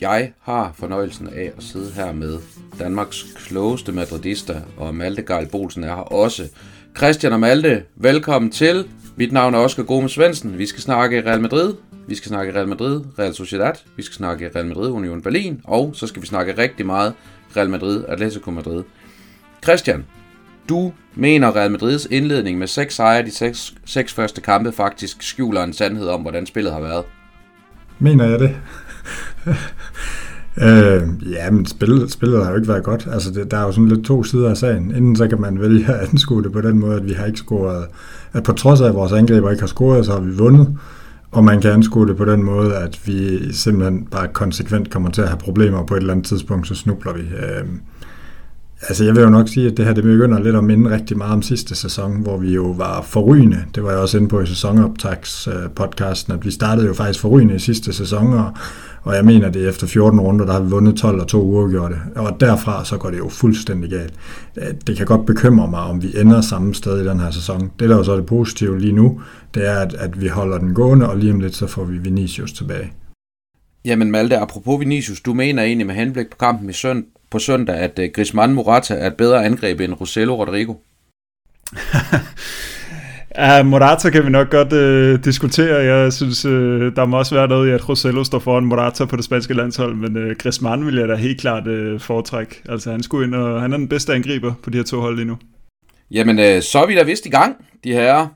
Jeg har fornøjelsen af at sidde her med Danmarks klogeste madridister, og Malte Geilbolsen er her også. Christian og Malte, velkommen til. Mit navn er Oskar Gomes Svendsen. Vi skal snakke Real Madrid. Vi skal snakke Real Madrid, Real Sociedad. Vi skal snakke Real Madrid, Union Berlin. Og så skal vi snakke rigtig meget Real Madrid, Atlético Madrid. Christian, du mener Real Madrids indledning med 6 sejre de 6 første kampe faktisk skjuler en sandhed om, hvordan spillet har været. Mener jeg det? Men spillet har jo ikke været godt. Altså der er jo sådan lidt to sider af sagen. Inden så kan man vælge at anskue det på den måde, at vi har ikke scoret, at på trods af at vores angriber ikke har scoret, så har vi vundet. Og man kan anskue det på den måde, at vi simpelthen bare konsekvent kommer til at have problemer på et eller andet tidspunkt, så snubler vi. Jeg vil jo nok sige, at det her det begynder lidt at minde rigtig meget om sidste sæson, hvor vi jo var forrygende. Det var jeg også inde på i sæsonoptagspodcasten, at vi startede jo faktisk forrygende i sidste sæson, og jeg mener, det efter 14 runder, der har vi vundet 12 og 2 uafgjorte. Og derfra så går det jo fuldstændig galt. Det kan godt bekymre mig, om vi ender samme sted i den her sæson. Det der jo så er det positive lige nu, det er, at vi holder den gående, og lige om lidt så får vi Vinicius tilbage. Jamen Malte, apropos Vinicius, du mener egentlig med henblik på kampen på søndag, at Griezmann Morata er et bedre angreb end Rossello Rodrigo? Morata kan vi nok godt diskutere. Jeg synes, der må også være noget i, at Rossello står foran Morata på det spanske landshold, men Griezmann vil jeg da helt klart foretrække. Altså han skulle ind, og han er den bedste angriber på de her to hold lige nu. Jamen, så er vi da vist i gang, de herrer.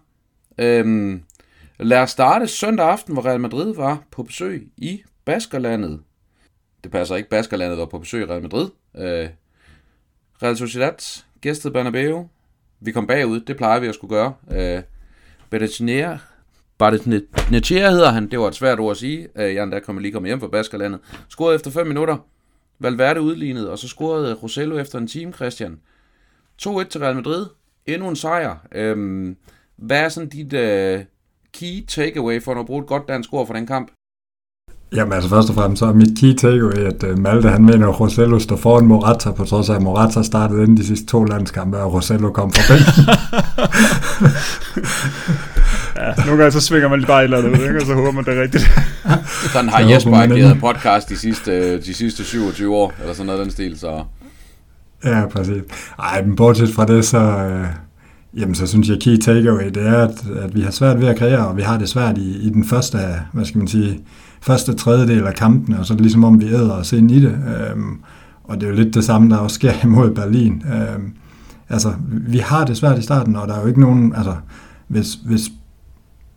Lad os starte søndag aften, hvor Real Madrid var på besøg i Baskerlandet. Det passer ikke, Baskerlandet var på besøg i Real Madrid. Real Sociedad gæstede Bernabeu. Vi kom bagud, det plejer vi at skulle gøre. Beretnetier hedder han, det var et svært ord at sige. Jeg endda kom hjem fra Baskerlandet. Scorede efter 5 minutter. Valverde udlignede, og så scorede Rossello efter en time, Christian. 2-1 til Real Madrid. Endnu en sejr. Hvad er sådan dit key takeaway for at bruge et godt dansk ord for den kamp? Jamen altså først og fremmest så er mit key takeaway, at Malte han mener, at Rossello står foran Morata, på trods af at Morata startede inden de sidste 2 landskampe, og Rossello kom fra bænken. Ja, nogle gange så svinger man lidt bare eller andet, og så håber man det rigtigt. Sådan har Jesper ageret podcast de sidste 27 år, eller sådan noget af den stil, så... Ja, præcis. Ej, men bortset fra det, så... Jamen, så synes jeg, key takeaway, det er, at vi har svært ved at kreere, og vi har det svært i den første, første tredjedel af kampene, og så er det ligesom om, vi æder os ind i det. Og det er jo lidt det samme, der også sker imod Berlin. Vi har det svært i starten, og der er jo ikke nogen... Altså, hvis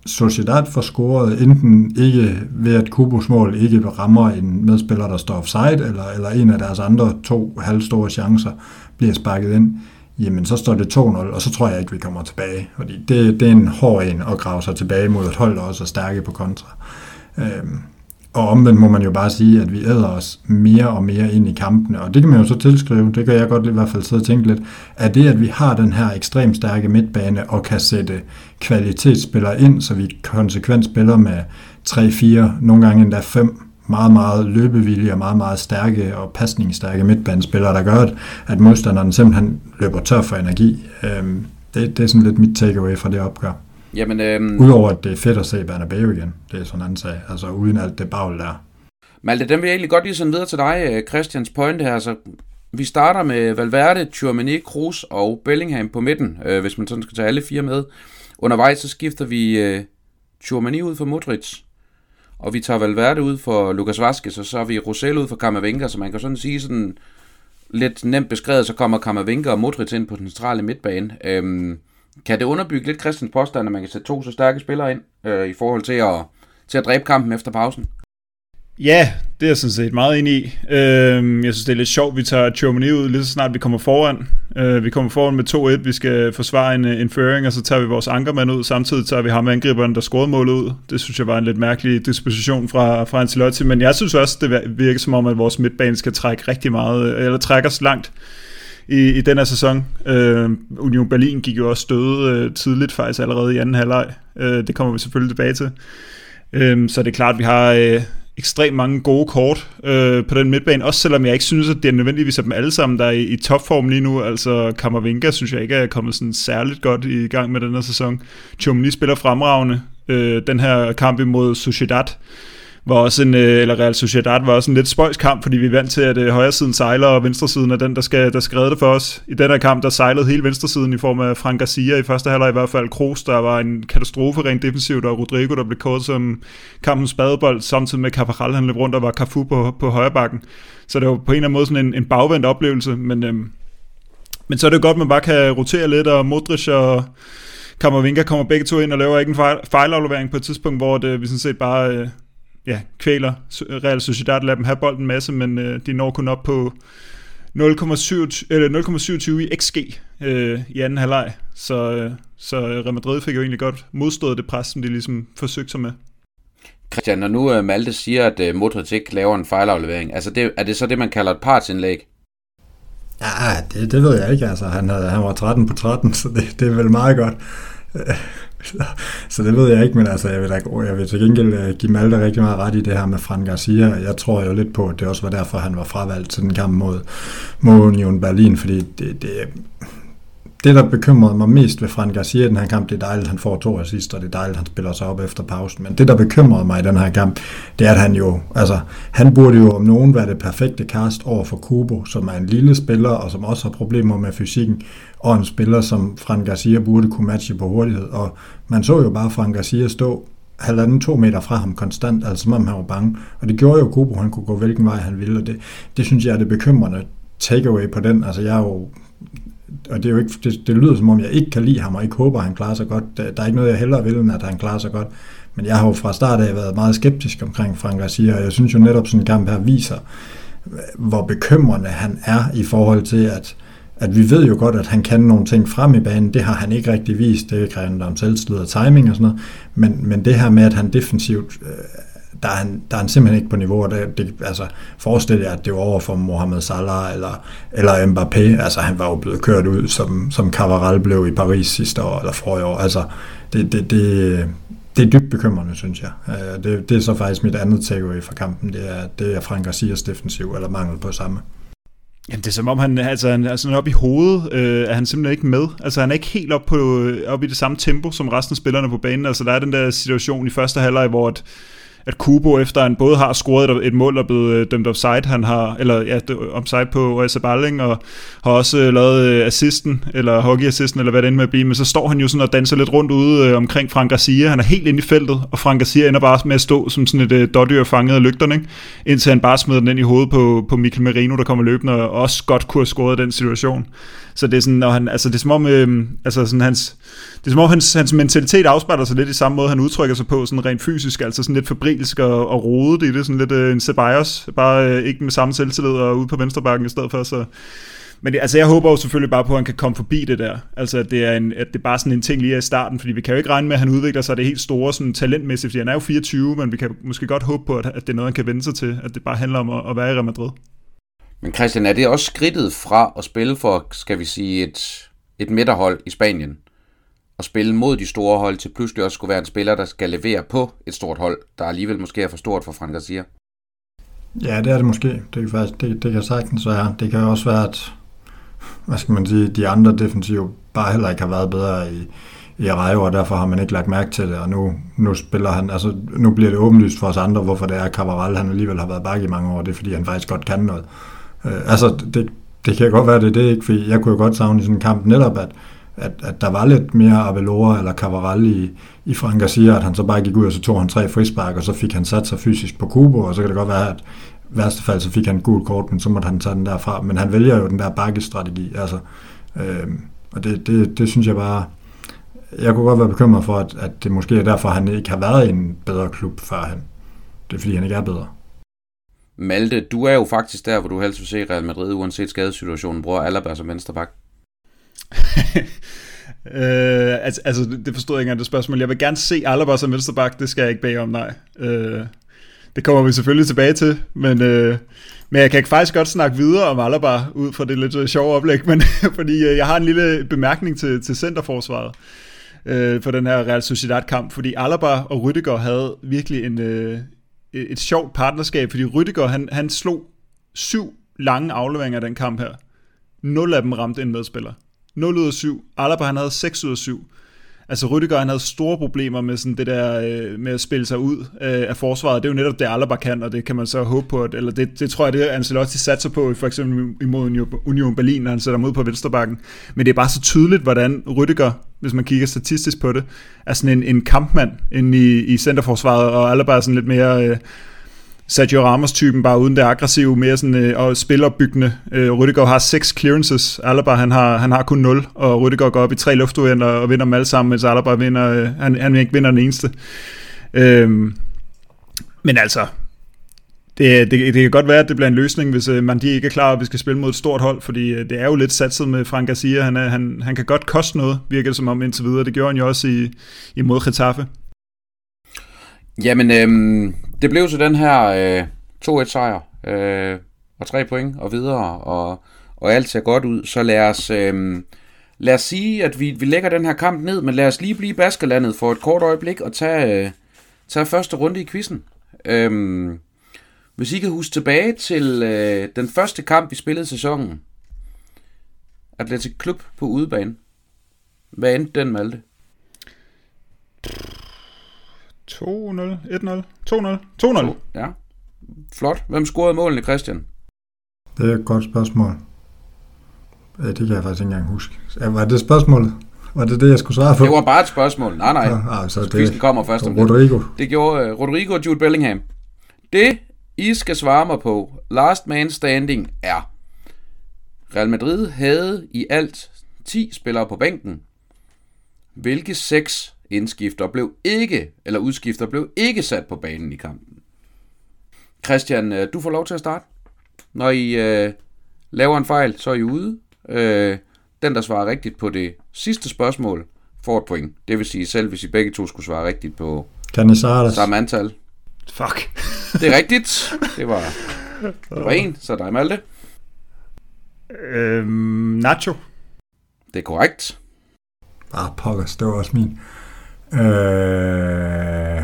Sociedad får scoret, enten ikke ved, at Kubos mål ikke rammer en medspiller, der står offside, eller en af deres andre 2 halvstore chancer bliver sparket ind, jamen så står det 2-0, og så tror jeg ikke, vi kommer tilbage. Fordi det er en hård en at grave sig tilbage mod et hold, der også er stærke på kontra. Og omvendt må man jo bare sige, at vi æder os mere og mere ind i kampene, og det kan man jo så tilskrive, det kan jeg godt i hvert fald sidde og tænke lidt, at det, at vi har den her ekstremt stærke midtbane og kan sætte kvalitetsspillere ind, så vi konsekvent spiller med 3-4, nogle gange endda 5 meget, meget løbevillige og meget, meget stærke og pasningsstærke midtbanespillere, der gør, at modstanderen simpelthen løber tør for energi. Det er sådan lidt mit takeaway fra det opgør. Jamen, udover at det er fedt at se Bernabeu igen, det er sådan en anden sag, altså uden alt det bagl der. Malte, den vil jeg egentlig godt lige sende videre til dig, Christians pointe her, altså vi starter med Valverde, Tchouaméni, Kroos og Bellingham på midten, hvis man sådan skal tage alle 4 med. Undervejs så skifter vi Tchouaméni ud for Modric, og vi tager Valverde ud for Lucas Vázquez, og så er vi Rossello ud for Camavinga, så man kan sådan sige sådan lidt nemt beskrevet, så kommer Camavinga og Modric ind på den centrale midtbane. Kan det underbygge lidt Christians påstand, at man kan sætte 2 så stærke spillere ind i forhold til at dræbe kampen efter pausen? Ja, det er jeg sådan set meget enig i. Jeg synes, det er lidt sjovt, vi tager Tchouaméni ud lige så snart vi kommer foran. Vi kommer foran med 2-1, vi skal forsvare en føring, og så tager vi vores ankermand ud. Samtidig tager vi ham angriberen, der scorede målet ud. Det synes jeg var en lidt mærkelig disposition fra Ancelotti, men jeg synes også, det virker som om, at vores midtbane skal trække rigtig meget, eller trækker os langt. I den her sæson. Union Berlin gik jo også støde tidligt faktisk allerede i anden halvleg. Det kommer vi selvfølgelig tilbage til. Så det er klart, at vi har ekstremt mange gode kort på den midtbane, også selvom jeg ikke synes, at det er nødvendigvis af dem alle sammen, der er i topform lige nu. Altså Camavinga synes jeg ikke er kommet sådan særligt godt i gang med den her sæson. Tchouaméni spiller fremragende. Den her kamp imod Sociedad var også eller Real Sociedad var også en lidt spøjs kamp, fordi vi er vant til, at højresiden sejler, og venstresiden er den, der skal redde det for os. I den her kamp, der sejlede hele venstresiden i form af Frank Garcia i første halvleg, i hvert fald Kroos, der var en katastrofe rent defensivt, og Rodrigo, der blev kåret som kampens badebold, samtidig med Caparral, han løb rundt og var Cafu på højrebakken. Så det var på en eller anden måde sådan en bagvendt oplevelse, men så er det jo godt, man bare kan rotere lidt, og Modric og Camavinga kommer begge to ind og laver ikke en fejlaflevering på et tidspunkt, hvor det, vi sådan set bare... kvæler Real Sociedad, lader dem have bolden en masse, men de når kun op på 0,27 i XG i anden halvleg. Så Real Madrid fik jo egentlig godt modstået det pres, som de ligesom forsøgte sig med. Christian, når nu Malte siger, at Modric ikke laver en fejlaflevering, altså er det så det, man kalder et partsindlæg? Ja, det ved jeg ikke. Altså, han var 13 på 13, så det er vel meget godt. Så det ved jeg ikke, men altså, jeg vil til gengæld give Malte rigtig meget ret i det her med Frank Garcia. Jeg tror jo lidt på, at det også var derfor, han var fravalgt til den kamp mod Union Berlin, fordi det, der bekymrede mig mest ved Frank Garcia i den her kamp, det er dejligt, han får 2 assist, og det er dejligt, han spiller sig op efter pausen. Men det, der bekymrede mig i den her kamp, det er, at han burde jo om nogen være det perfekte cast over for Kubo, som er en lille spiller, og som også har problemer med fysikken, og en spiller, som Frank Garcia burde kunne matche på hurtighed. Og man så jo bare Frank Garcia stå 1,5-2 meter fra ham konstant, altså som om han var bange. Og det gjorde jo Kubo, han kunne gå hvilken vej han ville, og det synes jeg er det bekymrende takeaway på den. Altså jeg er jo... Og det er jo ikke, det lyder som om, jeg ikke kan lide ham, og ikke håber, at han klarer sig godt. Der er ikke noget, jeg hellere vil, end at han klarer sig godt. Men jeg har jo fra start af været meget skeptisk omkring Frank Garcia, og jeg synes jo netop, sådan en kamp her viser, hvor bekymrende han er i forhold til, at vi ved jo godt, at han kan nogle ting frem i banen. Det har han ikke rigtig vist. Det kræver om selvtillid og timing og sådan noget. Men det her med, at han defensivt... Der er han simpelthen ikke på niveau, og forestil jer, at det var over for Mohamed Salah eller Mbappé. Altså, han var jo blevet kørt ud, som Cavarel blev i Paris sidste år, eller forrige år. Altså, det er dybt bekymrende, synes jeg. Det er så faktisk mit andet takeaway fra kampen, det er Frank Garcias defensiv, eller mangel på samme. Jamen, det er som om, han er sådan oppe i hovedet, er han simpelthen ikke med. Altså, han er ikke helt oppe i det samme tempo, som resten af spillerne på banen. Altså, der er den der situation i første halvleg, hvor at Kubo, efter han både har scoret et mål, der er blevet dømt offside, han har, eller ja, offside på Oase Balling, og har også lavet assisten, eller hockeyassisten, eller hvad det ender med at blive, men så står han jo sådan og danser lidt rundt ude omkring Frank Garcia, han er helt inde i feltet, og Frank Garcia ender bare med at stå som sådan et dårdyr fanget af lygterne, ikke? Indtil han bare smider den ind i hovedet på Mikel Merino, der kommer løbende, og også godt kunne have scoret den situation. Så det er sådan, hans mentalitet afspejler sig lidt i samme måde, han udtrykker sig på, sådan rent fysisk, altså sådan lidt febrilsk og rodet i det, sådan lidt en Ceballos, bare ikke med samme selvtillid og ude på venstrebakken i stedet for, så... Men det, altså jeg håber jo selvfølgelig bare på, at han kan komme forbi det der, altså at det er bare sådan en ting lige er i starten, fordi vi kan jo ikke regne med, at han udvikler sig det helt store sådan talentmæssigt, fordi han er jo 24, men vi kan måske godt håbe på, at det er noget, han kan vende sig til, at det bare handler om at være i Real Madrid. Men Christian, er det også skridtet fra at spille for, skal vi sige, et midterhold i Spanien, og spille mod de store hold, til pludselig også skulle være en spiller, der skal levere på et stort hold, der alligevel måske er for stort for Frank Garcia? Ja, det er det måske. Det kan sagtens være. Det kan også være, at de andre defensive bare heller ikke har været bedre i Rayo, og derfor har man ikke lagt mærke til det, og nu spiller han, altså nu bliver det åbenlyst for os andre, hvorfor det er, at Cavarel, han alligevel har været bak i mange år, det er, fordi han faktisk godt kan noget. Det kan godt være, det er ikke, for jeg kunne jo godt savne i sådan en kamp netop, at der var lidt mere Avelora eller Cavarel i Frank Garcia, at han så bare gik ud, og så tog han 3 frispark, og så fik han sat sig fysisk på Kubo, og så kan det godt være, at i værste fald, så fik han gult kort, men så måtte han tage den derfra, men han vælger jo den der bakkestrategi, altså, og det synes jeg bare, jeg kunne godt være bekymret for, at det måske er derfor, han ikke har været i en bedre klub førhen. Det er, fordi han ikke er bedre. Malte, du er jo faktisk der, hvor du helst vil se Real Madrid, uanset skadesituationen, bruger Alaba som venstreback. Altså, det forstod jeg ikke engang det spørgsmål. Jeg vil gerne se Alaba som venstreback, det skal jeg ikke bage om, nej. Det kommer vi selvfølgelig tilbage til, men jeg kan faktisk godt snakke videre om Alaba, ud fra det lidt sjove oplæg, men fordi jeg har en lille bemærkning til centerforsvaret for den her Real Sociedad-kamp, fordi Alaba og Rüdiger havde virkelig en... et sjovt partnerskab, fordi Rüdiger, han slog 7 lange afleveringer af den kamp her. 0 af dem ramte en medspiller. 0 ud af 7. Alaba, han havde 6 ud af 7. Altså Rüdiger, han havde store problemer med sådan det der med at spille sig ud af forsvaret. Det er jo netop det Alaba kan, og det kan man så håbe på, at, eller det tror jeg det Ancelotti satser på, for eksempel imod Union Berlin, når han sætter mod på venstrebakken. Men det er bare så tydeligt, hvordan Rüdiger, hvis man kigger statistisk på det, er sådan en kampmand inde i centerforsvaret, og Alaba er sådan lidt mere Sergio Ramos-typen, bare uden det aggressive, mere sådan og spilopbyggende. Rüdiger har 6 clearances, Alaba han har kun 0, og Rüdiger går op i 3 luftdueller og vinder dem alle sammen, mens Alaba vinder, han ikke vinder den eneste. Men altså, det kan godt være, at det bliver en løsning, hvis Mandi ikke er klar, og vi skal spille mod et stort hold, fordi det er jo lidt satset med Frank Garcia, han kan godt koste noget, virker det som om indtil videre. Det gjorde han jo også imod Getafe. Jamen, det blev så den her 2-1-sejr og 3 point og videre, og alt ser godt ud. Så lad os sige, at vi lægger den her kamp ned, men lad os lige blive i Baskerlandet for et kort øjeblik og tage første runde i quizzen. Hvis I kan huske tilbage til den første kamp, vi spillede i sæsonen, Atlético Klub på udebane. Hvad endte den, Malte? 2-0, 1-0, 2-0, 2-0. Ja, flot. Hvem scorede målene, Christian? Det er et godt spørgsmål. Det kan jeg faktisk ikke engang huske. Var det spørgsmålet? Var det det, jeg skulle svare på? Det var bare et spørgsmål. Nej. Ja, så det kommer først om Rodrigo. Det gjorde Rodrigo og Jude Bellingham. Det, I skal svare mig på, last man standing, er: Real Madrid havde i alt 10 spillere på bænken. Hvilke 6 udskifter blev ikke sat på banen i kampen? Christian, du får lov til at starte. Når I laver en fejl, så er I ude. Den, der svarer rigtigt på det sidste spørgsmål, får et point. Det vil sige, selv hvis I begge to skulle svare rigtigt på samme antal. Fuck. Det er rigtigt. Det var en, så dig, Malte. Nacho. Det er korrekt. Pokkers, det var også min.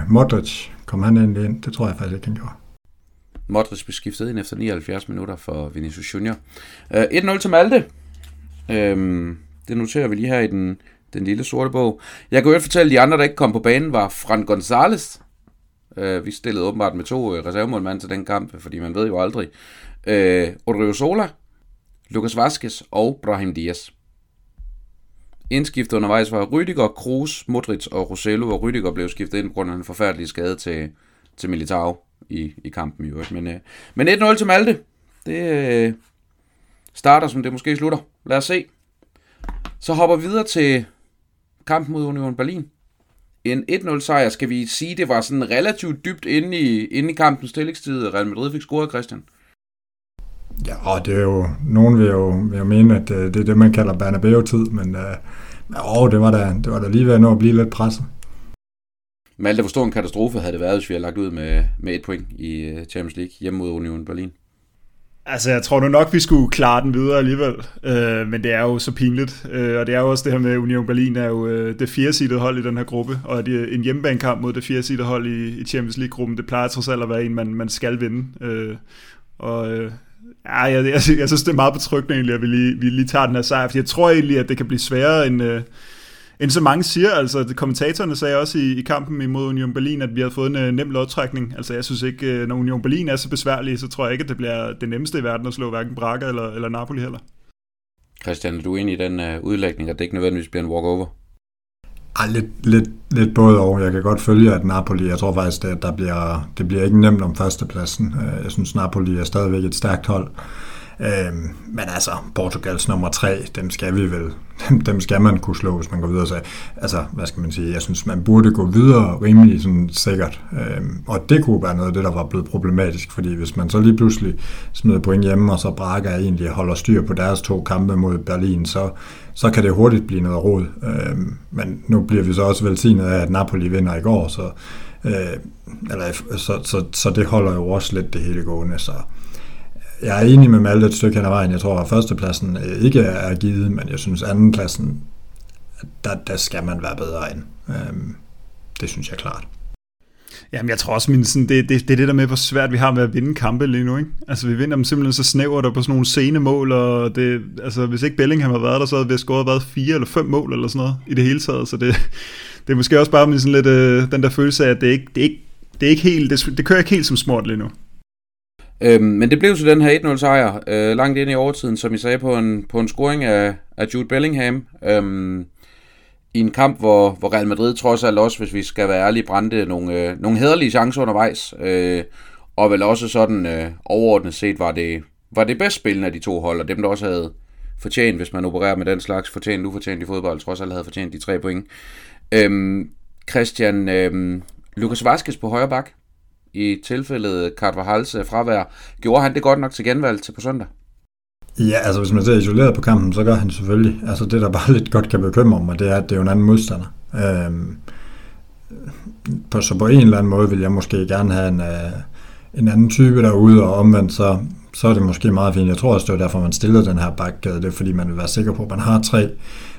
Modric, kom han endelig ind? Det tror jeg faktisk ikke, han gjorde. Modric blev skiftet ind efter 79 minutter for Vinicius Junior. 1-0 til Malte. Det noterer vi lige her i den lille sorte bog. Jeg kan jo fortælle, at de andre, der ikke kom på banen, var Fran González. Vi stillede åbenbart med 2 reservemålmand til den kamp, fordi man ved jo aldrig. Odriozola, Lucas Vázquez og Brahim Diaz. Indskiftet undervejs var Rüdiger, Kroos, Modric og Rossello, og Rüdiger blev skiftet ind på grund af en forfærdelig skade til Militao i kampen i øvrigt. Men 1-0 til Malte. Det starter, som det måske slutter. Lad os se. Så hopper vi videre til kampen mod Union Berlin. En 1-0-sejr, skal vi sige, det var sådan relativt dybt inde i kampens stillingstid, Real Madrid fik scoret, Christian. Ja, og det er jo, nogen vil jo mene, at det er det, man kalder Bernabeu-tid, men det var da lige ved at nå at blive lidt presset. Malte, hvor stor en katastrofe havde det været, hvis vi havde lagt ud med 1 point i Champions League hjemme mod Union Berlin? Altså, jeg tror nu nok, vi skulle klare den videre alligevel, men det er jo så pinligt, og det er jo også det her med, Union Berlin er jo det 4-seedede hold i den her gruppe, og en hjemmebanekamp mod det 4-seedede hold i Champions League-gruppen, det plejer trods alt at være en, man skal vinde, Ja, jeg synes, det er meget betryggende egentlig, at vi lige tager den her sejr, for jeg tror egentlig, at det kan blive sværere end så mange siger. Altså, kommentatorerne sagde også i kampen imod Union Berlin, at vi har fået en nem lodtrækning. Altså, jeg synes ikke, når Union Berlin er så besværlig, så tror jeg ikke, at det bliver det nemmeste i verden at slå hverken Braga eller Napoli heller. Christian, er du enig i den udlægning, at det ikke nødvendigvis bliver en walkover? Lidt både og. Jeg kan godt følge, at Napoli, jeg tror faktisk, at det bliver ikke nemt om førstepladsen. Jeg synes, Napoli er stadigvæk et stærkt hold. Men altså, Portugals nummer 3, dem skal vi vel. Dem skal man kunne slå, hvis man går videre. Så, altså, hvad skal man sige? Jeg synes, man burde gå videre rimelig sådan, sikkert. Og det kunne være noget af det, der var blevet problematisk, fordi hvis man så lige pludselig smider point hjemme, og så Braga egentlig holder styr på deres 2 kampe mod Berlin, så kan det hurtigt blive noget rod. Men nu bliver vi så også velsignet af, at Napoli vinder i går, så det holder jo også lidt det hele gående, så... Jeg er enig med Malte et stykke hen ad vejen. Jeg tror, at førstepladsen ikke er givet, men jeg synes, andenpladsen, der skal man være bedre end. Det synes jeg klart. Jamen, jeg tror også, det er det der med, hvor svært vi har med at vinde kampe lige nu, ikke? Altså, vi vinder dem simpelthen så snævert og på sådan nogle sene mål, og det, altså, hvis ikke Bellingham havde været der, så havde vi scoret været 4 eller 5 mål eller sådan noget i det hele taget, så det er måske også bare sådan lidt den der følelse af, at det kører ikke helt som smart lige nu. Men det blev så den her 1-0 sejr, langt ind i overtiden, som I sagde, på en scoring af Jude Bellingham, i en kamp, hvor Real Madrid trods alt også, hvis vi skal være ærlige, brændte nogle hæderlige chancer undervejs, og vel også sådan overordnet set var det bedst spillende af de to hold, og dem der også havde fortjent, hvis man opererer med den slags fortjent, ufortjent i fodbold, trods alt havde fortjent de 3 point. Christian, Lucas Vázquez på højre bak, i tilfældet Carvajals fravær, gjorde han det godt nok til genvalg til på søndag? Ja, altså hvis man ser isoleret på kampen, så gør han selvfølgelig. Altså det, der bare lidt godt kan bekymre mig, det er, at det er en anden modstander. Så på en eller anden måde vil jeg måske gerne have en anden type derude, og omvendt så er det måske meget fint. Jeg tror også, det var derfor, man stillede den her bakkæde. Det er, fordi man vil være sikker på, at man har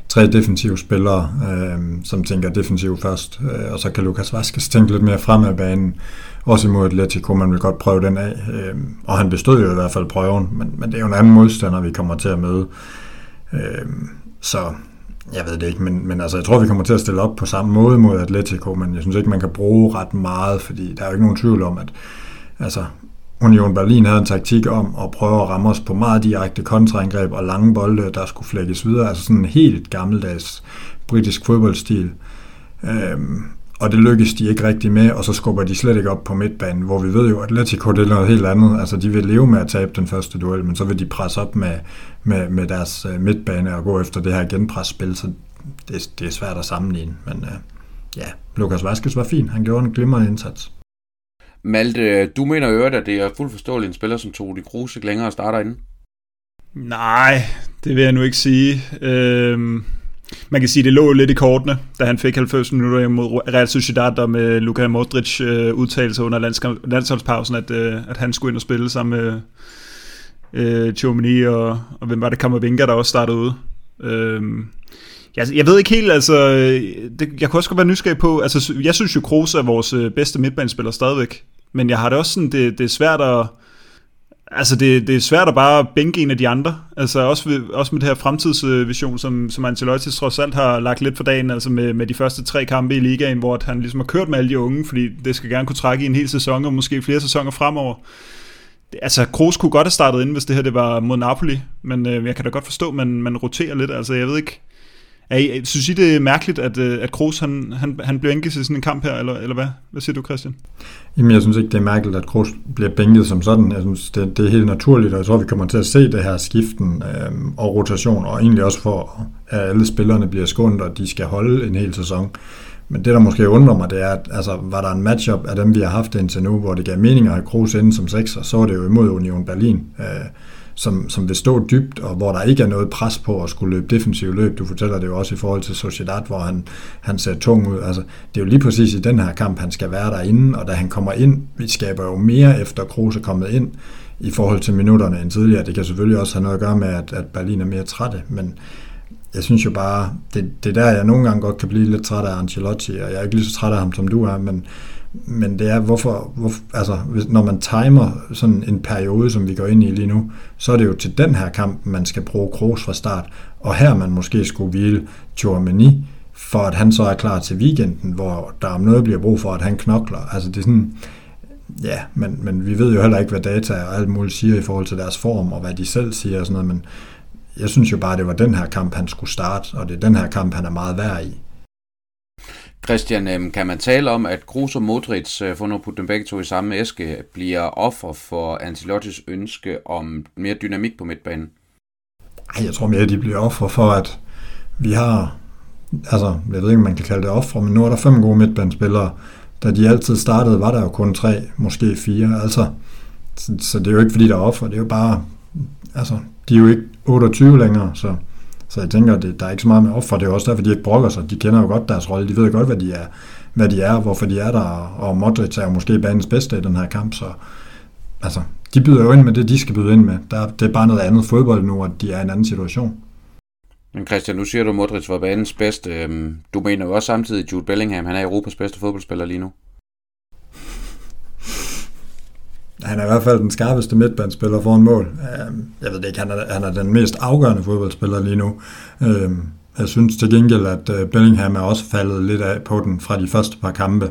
tre defensive spillere, som tænker defensiv først, og så kan Lucas Vázquez tænke lidt mere frem af banen. Også imod Atlético, man vil godt prøve den af, og han bestod jo i hvert fald prøven, men det er jo en anden modstander, vi kommer til at møde. Så jeg ved det ikke, men altså, jeg tror, vi kommer til at stille op på samme måde mod Atlético, men jeg synes ikke, man kan bruge ret meget, fordi der er jo ikke nogen tvivl om, at altså, Union Berlin havde en taktik om at prøve at ramme os på meget direkte kontraangreb og lange bolde, der skulle flækkes videre. Altså sådan en helt gammeldags britisk fodboldstil. Og det lykkes de ikke rigtig med, og så skubber de slet ikke op på midtbanen, hvor vi ved jo, at Atletico det er noget helt andet. Altså de vil leve med at tabe den første duel, men så vil de presse op med deres midtbane og gå efter det her genpresspil, så det er svært at sammenligne. Men ja, Lucas Vázquez var fin. Han gjorde en glimrende indsats. Malte, du mener jo, at det er fuldt forståeligt en spiller, som tog de Kroos ikke længere og starter inden? Nej, det vil jeg nu ikke sige. Man kan sige, at det lå lidt i kortene, da han fik 90 minutter mod Real Sociedad, der med Luka Modric udtalelse under landsholdspausen, at han skulle ind og spille sammen med Tchouaméni og hvem var det, Camavinga, der også startede ude. Jeg ved ikke helt, altså, jeg kunne også godt være nysgerrig på, altså, jeg synes jo, Kroos er vores bedste midtbanespiller stadigvæk, men jeg har det også sådan, det er svært at, altså, det er svært at bare bænke en af de andre, altså, også med det her fremtidsvision, som Ancelotti trods alt har lagt lidt for dagen, altså med de første 3 kampe i ligaen, hvor han ligesom har kørt med alle de unge, fordi det skal gerne kunne trække i en hel sæson, og måske flere sæsoner fremover. Altså, Kroos kunne godt have startet inden, hvis det her det var mod Napoli, men jeg kan da godt forstå, at man roterer lidt, altså, jeg ved ikke. Synes I, det er mærkeligt, at Kroos han bliver bænket til sådan en kamp her, eller hvad? Hvad siger du, Christian? Jamen, jeg synes ikke, det er mærkeligt, at Kroos bliver bænket som sådan. Jeg synes, det er helt naturligt, og jeg tror, vi kommer til at se det her skiften og rotation, og egentlig også for, at alle spillerne bliver skånet, og de skal holde en hel sæson. Men det, der måske undrer mig, det er, at altså, var der en matchup af dem, vi har haft indtil nu, hvor det gav mening at have Kroos inde som 6'er, så var det jo imod Union Berlin, som vil stå dybt, og hvor der ikke er noget pres på at skulle løbe defensive løb. Du fortæller det jo også i forhold til Sociedad, hvor han ser tung ud. Altså, det er jo lige præcis i den her kamp, han skal være derinde, og da han kommer ind, vi skaber jo mere efter Kroos er kommet ind i forhold til minutterne end tidligere. Det kan selvfølgelig også have noget at gøre med, at Berlin er mere trætte, men jeg synes jo bare, det er der, jeg nogle gange godt kan blive lidt træt af Ancelotti, og jeg er ikke lige så træt af ham, som du er, men det er, hvorfor altså, når man timer sådan en periode, som vi går ind i lige nu, så er det jo til den her kamp, man skal bruge Kroos fra start, og her man måske skulle hvile Tchouaméni, for at han så er klar til weekenden, hvor der om noget bliver brug for, at han knokler. Altså det er sådan, ja, men vi ved jo heller ikke, hvad data og alt muligt siger i forhold til deres form, og hvad de selv siger og sådan noget, men jeg synes jo bare, det var den her kamp, han skulle starte, og det er den her kamp, han er meget værd i. Christian, kan man tale om, at Kroos og Modric, for nu at putte dem begge to i samme æske, bliver offer for Ancelottis ønske om mere dynamik på midtbanen? Ej, jeg tror mere, de bliver offer for, at vi har, altså jeg ved ikke, om man kan kalde det offer, men nu er der 5 gode midtbanespillere. Da de altid startede, var der jo kun 3, måske 4, altså. Så det er jo ikke, fordi der er offer, det er jo bare, altså, de er jo ikke 28 længere, så jeg tænker, at der er ikke så meget med op for. Det er også derfor, de ikke brokker sig. De kender jo godt deres rolle. De ved godt, hvad de er, hvorfor de er der. Og Modric er jo måske banens bedste i den her kamp. Så altså, de byder jo ind med det, de skal byde ind med. Det er bare noget andet fodbold nu, og de er i en anden situation. Men Christian, nu siger du, at Modric var banens bedste. Du mener jo også samtidig, Jude Bellingham, han er Europas bedste fodboldspiller lige nu. Han er i hvert fald den skarpeste midtbanespiller foran mål. Jeg ved det ikke, han er den mest afgørende fodboldspiller lige nu. Jeg synes til gengæld, at Bellingham er også faldet lidt af på den fra de første par kampe.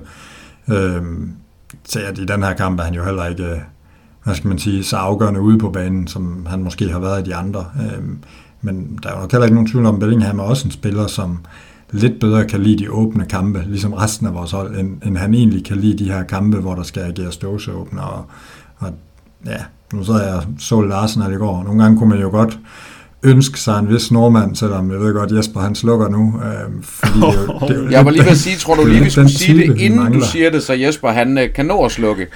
Så at i den her kamp er han jo heller ikke, hvad skal man sige, så afgørende ude på banen, som han måske har været i de andre. Men der er jo nok heller ikke nogen tvivl om, at Bellingham er også en spiller, som lidt bedre kan lide de åbne kampe, ligesom resten af vores hold, end han egentlig kan lide de her kampe, hvor der skal agere ståseåbner. Og ja, nu sad jeg og så Larsen her i går, og nogle gange kunne man jo godt ønske sig en vis nordmand, selvom jeg ved godt, Jesper han slukker nu. Fordi det jeg var lige ved at sige, tror du lige, vi skulle sige det, inden du siger det, så Jesper han kan nå at slukke.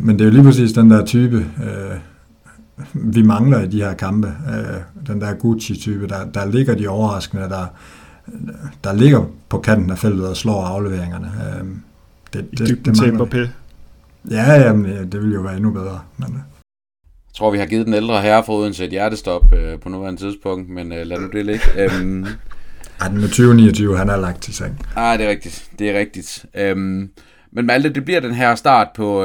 Men det er jo lige præcis den der type, vi mangler i de her kampe. Den der Gucci-type, der ligger de overraskende, der ligger på kanten af feltet og slår afleveringerne. Det ja, jamen, det ville jo være endnu bedre. Men, jeg tror, vi har givet den ældre herreforuden til et hjertestop på nuværende tidspunkt, men lad nu det ligge. Ej, den med 2029, han er lagt til seng. Ej, det er rigtigt. Det er rigtigt. Men Malte, det bliver den her start på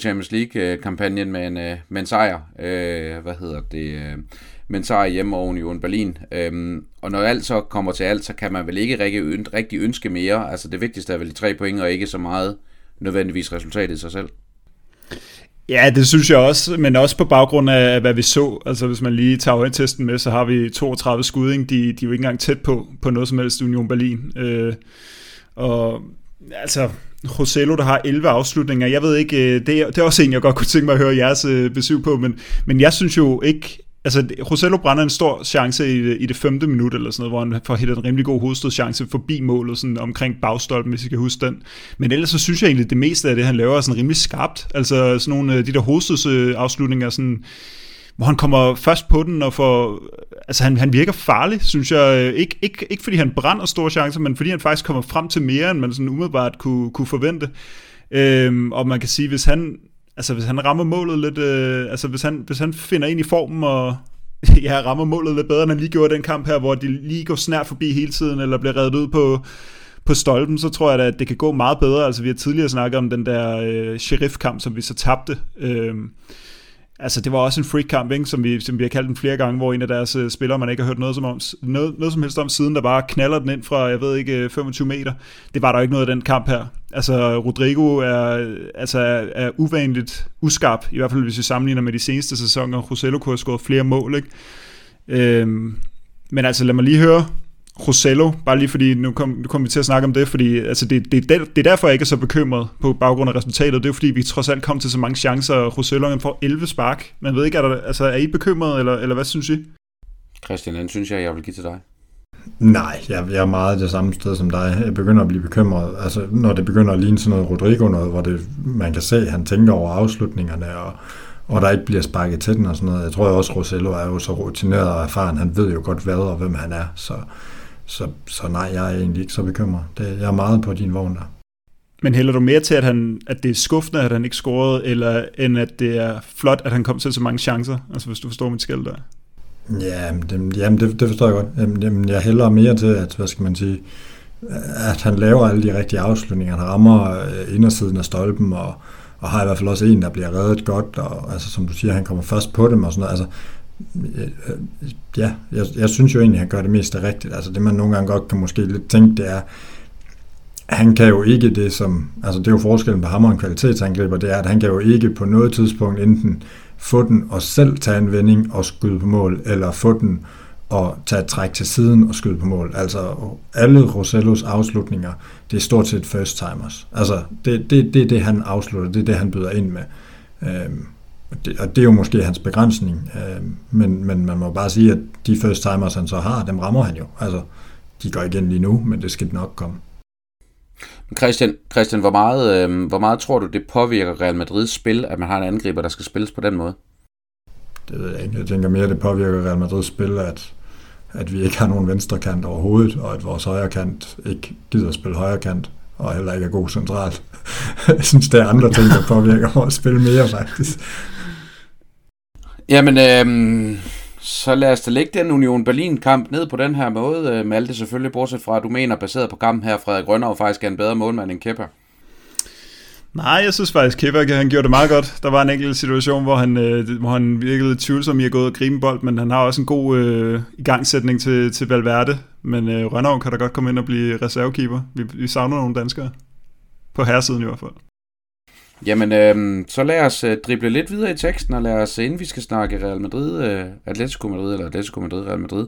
Champions League-kampagnen med en sejr. Med en sejr hjemme over Union Berlin. Og når alt så kommer til alt, så kan man vel ikke rigtig ønske mere. Altså det vigtigste er vel de 3 point, og ikke så meget nødvendigvis resultatet i sig selv. Ja, det synes jeg også, men også på baggrund af, hvad vi så. Altså hvis man lige tager øjentesten med, så har vi 32 skudding. De er jo ikke engang tæt på noget som helst Union Berlin. Og altså Rossello, der har 11 afslutninger. Jeg ved ikke, det er også en, jeg godt kunne tænke mig at høre jeres besøg på, men jeg synes jo ikke, altså Rossello brænder en stor chance i det 5. minut eller sådan noget, hvor han får hittet en rimelig god hovedstødschance forbi målet, sådan omkring bagstolpen, hvis I kan huske den. Men ellers så synes jeg egentlig, det meste af det, han laver, er sådan rimelig skarpt. Altså sådan nogle de der hovedstødsafslutninger, sådan hvor han kommer først på den og får, altså han virker farlig, synes jeg, ikke fordi han brænder store chancer, men fordi han faktisk kommer frem til mere, end man sådan umiddelbart kunne forvente. Og man kan sige, hvis han rammer målet lidt, altså hvis han finder ind i formen og ja, rammer målet lidt bedre, end han lige gjorde i den kamp her, hvor de lige går snært forbi hele tiden eller bliver reddet ud på stolpen, så tror jeg da, at det kan gå meget bedre. Altså vi har tidligere snakket om den der sheriffkamp, som vi så tabte. Altså det var også en freak-kamp, ikke? Som vi har kaldt den flere gange, hvor en af deres spillere, man ikke har hørt noget som helst om siden, der bare knaller den ind fra, jeg ved ikke, 25 meter. Det var der jo ikke noget af den kamp her. Altså Rodrigo er uvanligt uskarp, i hvert fald hvis vi sammenligner med de seneste sæsoner. Rossello kunne have scoret flere mål, ikke? Men altså lad mig lige høre Rossello, bare lige fordi, nu kom vi til at snakke om det, fordi altså det er derfor, jeg ikke er så bekymret på baggrund af resultatet. Det er jo fordi, vi trods alt kom til så mange chancer, og Rossello får 11 spark. Man ved ikke, er I bekymret, eller hvad synes I? Christian, den synes jeg vil give til dig. Nej, jeg er meget det samme sted som dig. Jeg begynder at blive bekymret. Altså, når det begynder at ligne sådan noget Rodrigo, noget, hvor man kan se, at han tænker over afslutningerne, og der ikke bliver sparket til den og sådan noget. Jeg tror også, Rossello er jo så rutineret og erfaren. Han ved jo godt, hvad og hvem han er, Så nej, jeg er egentlig ikke så bekymret. Jeg er meget på din vogn der. Men hælder du mere til, at det er skuffende, at han ikke scorede, eller end at det er flot, at han kom til så mange chancer? Altså hvis du forstår mit skæld der. Ja, det forstår jeg godt. Jeg hælder mere til, at hvad skal man sige, at han laver alle de rigtige afslutninger. Han rammer indersiden af stolpen og har i hvert fald også en, der bliver reddet godt. Og altså som du siger, han kommer først på dem og sådan noget. Altså, ja, jeg synes jo egentlig, han gør det meste rigtigt. Altså det, man nogle gange godt kan måske lidt tænke, det er, han kan jo ikke det som, altså det er jo forskellen på ham og en kvalitetsangriber, det er, at han kan jo ikke på noget tidspunkt enten få den og selv tage en vending og skyde på mål, eller få den og tage et træk til siden og skyde på mål. Altså alle Rosellos afslutninger, det er stort set first timers. Altså det er det, han afslutter, det er det, han byder ind med. Og det er jo måske hans begrænsning, men man må bare sige, at de first timers, han så har, dem rammer han jo. Altså, de går igen lige nu, men det skal nok komme. Christian, hvor meget tror du, det påvirker Real Madrids spil, at man har en angriber, der skal spilles på den måde? Det ved jeg ikke. Jeg tænker mere, det påvirker Real Madrids spil, at vi ikke har nogen venstre kant overhovedet, og at vores højre kant ikke gider at spille højre kant, og heller ikke er god centralt. Jeg synes, der er andre ting, der påvirker vores spil mere, faktisk. Jamen, så lad os da lægge den Union Berlin-kamp ned på den her måde. Malte, selvfølgelig, bortset fra, at du mener, baseret på kampen her, Frederik Rønner faktisk er en bedre målmand end Kepa. Nej, jeg synes faktisk, Kevin, han gjorde det meget godt. Der var en enkelt situation, hvor han virkede lidt tvivlsom i at gå ud og gribe en bold, men han har også en god igangsætning til Valverde. Men Rønnerov kan da godt komme ind og blive reservekeeper. Vi savner nogle danskere. På herresiden i hvert fald. Jamen, så lad os drible lidt videre i teksten, og lad os, inden vi skal snakke Real Madrid, Real Madrid,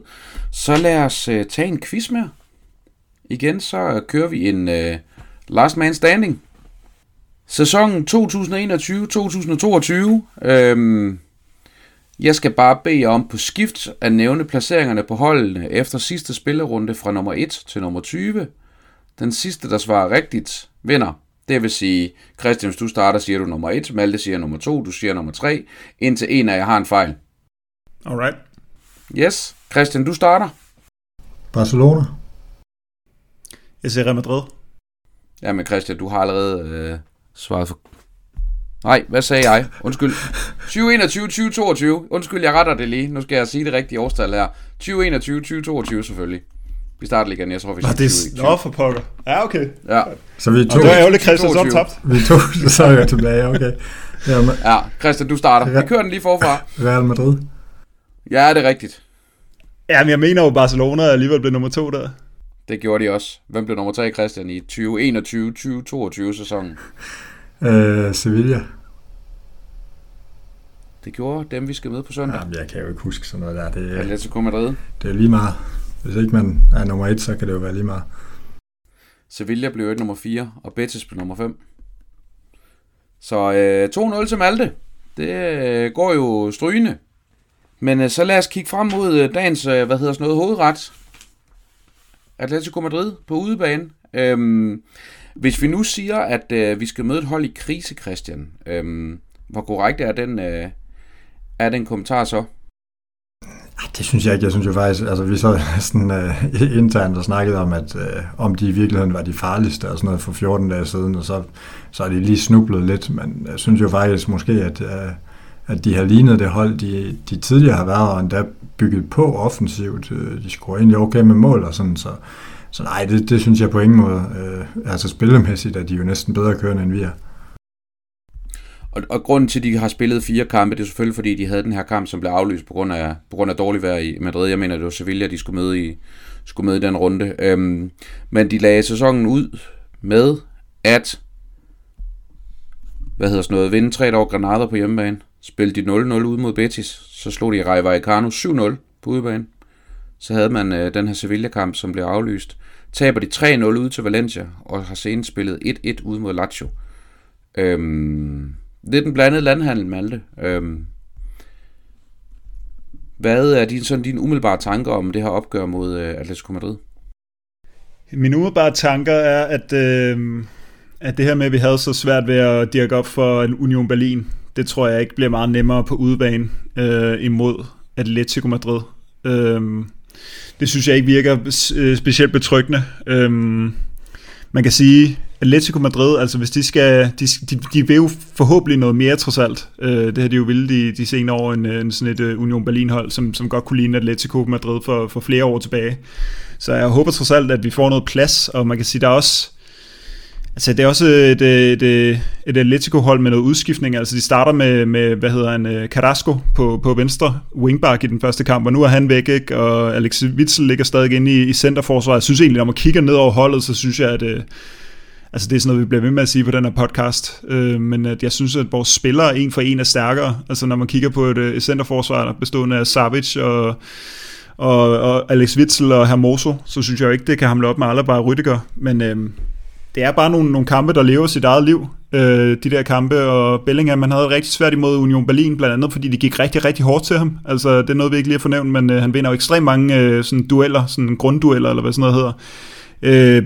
så lad os tage en quiz mere. Igen, så kører vi en Last Man Standing. Sæsonen 2021-2022. Jeg skal bare bede jer om på skift at nævne placeringerne på holdene efter sidste spillerunde fra nummer 1 til nummer 20. Den sidste, der svarer rigtigt, vinder. Det vil sige, Christian, hvis du starter, siger du nummer 1, Malte siger nummer 2, du siger nummer 3, indtil en af jer har en fejl. Alright. Yes. Christian, du starter. Barcelona. Jeg siger Real Madrid. Jamen Christian, du har allerede svaret for... Nej, hvad sagde jeg? Undskyld. 2021-2022. Undskyld, jeg retter det lige. Nu skal jeg sige det rigtige årstal her. 2021-2022 selvfølgelig. Vi starter lige igen, jeg tror vi skal... Nå, for pokker. Ja, okay. Ja. Så vi tog... Og det var ærgerligt, Christian, så tabt. Vi tog, så er jeg tilbage, okay. Ja, Christian, du starter. Vi kører den lige forfra. Real Madrid. Ja, det er rigtigt. Jamen, jeg mener jo, Barcelona alligevel blev nummer 2 der. Det gjorde de også. Hvem blev nummer 3, Christian, i 2021-2022-sæsonen? Sevilla. Det gjorde dem, vi skal med på søndag. Jamen, jeg kan jo ikke huske sådan noget der. Det er Atlético Madrid. Det er lige meget. Hvis ikke man er nummer 1, så kan det jo være lige meget. Sevilla blev jo nummer 4, og Betis blev nummer 5. Så 2-0 til Malte. Det går jo strygende. Men så lad os kigge frem mod dagens, hovedret. Atlético Madrid på udebane. Hvis vi nu siger, at vi skal møde et hold i krise, Christian, hvor korrekt er den kommentar så? Det synes jeg ikke. Jeg synes jo faktisk, altså vi så sådan internt og snakkede om, at om de i virkeligheden var de farligste og sådan noget for 14 dage siden, og så er de lige snublet lidt, men jeg synes jo faktisk måske, at de har lignet det hold, de tidligere har været, og endda bygget på offensivt. De scorer egentlig okay med mål og sådan, så nej, det synes jeg på ingen måde. Altså spillemæssigt er de jo næsten bedre kørende, end vi er. Og grunden til, at de har spillet 4 kampe, det er selvfølgelig, fordi de havde den her kamp, som blev aflyst på grund af dårlig vejr i Madrid. Jeg mener, det var Sevilla, de skulle møde i den runde. Men de lagde sæsonen ud med at vinde 3 over Granada på hjemmebane. Spillede de 0-0 ud mod Betis. Så slog de Rayo Vallecano 7-0 på udebane. Så havde man den her Sevilla-kamp, som blev aflyst. Taber de 3-0 ud til Valencia, og har senest spillet 1-1 ud mod Lazio. Lidt en blandet landhandel, Malte. Hvad er dine umiddelbare tanker om det her opgør mod Atlético Madrid? Mine umiddelbare tanker er, at det her med, at vi havde så svært ved at dirke op for en Union Berlin, det tror jeg ikke bliver meget nemmere på udebane imod Atlético Madrid. Det synes jeg ikke virker specielt betryggende. Man kan sige... Atlético Madrid, altså hvis de skal... De vil jo forhåbentlig noget mere, trods alt. Det her de jo ville de senere år, en sådan et Union Berlin-hold, som godt kunne ligne Atlético Madrid for flere år tilbage. Så jeg håber trods alt, at vi får noget plads, og man kan sige, der er også... Altså det er også et Atlético-hold med noget udskiftning. Altså de starter med Carrasco på venstre wingback i den første kamp, og nu er han væk, ikke? Og Alex Witsel ligger stadig inde i centerforsvaret. Jeg synes egentlig, når man kigger ned over holdet, så synes jeg, at... Altså det er sådan noget, vi bliver ved med at sige på den her podcast, men at jeg synes, at vores spillere en for en er stærkere. Altså når man kigger på et centerforsvar bestående af Savage og Alex Witsel og Hermoso, så synes jeg jo ikke, det kan hamle op med Alaba og Rüdiger. Men det er bare nogle kampe, der lever sit eget liv. De der kampe, og Bellingham, man havde rigtig svært imod Union Berlin, blandt andet fordi de gik rigtig, rigtig hårdt til ham. Altså det er noget, vi ikke lige har fornævnt, men han vinder jo ekstremt mange sådan dueller, sådan grunddueller eller hvad sådan noget hedder.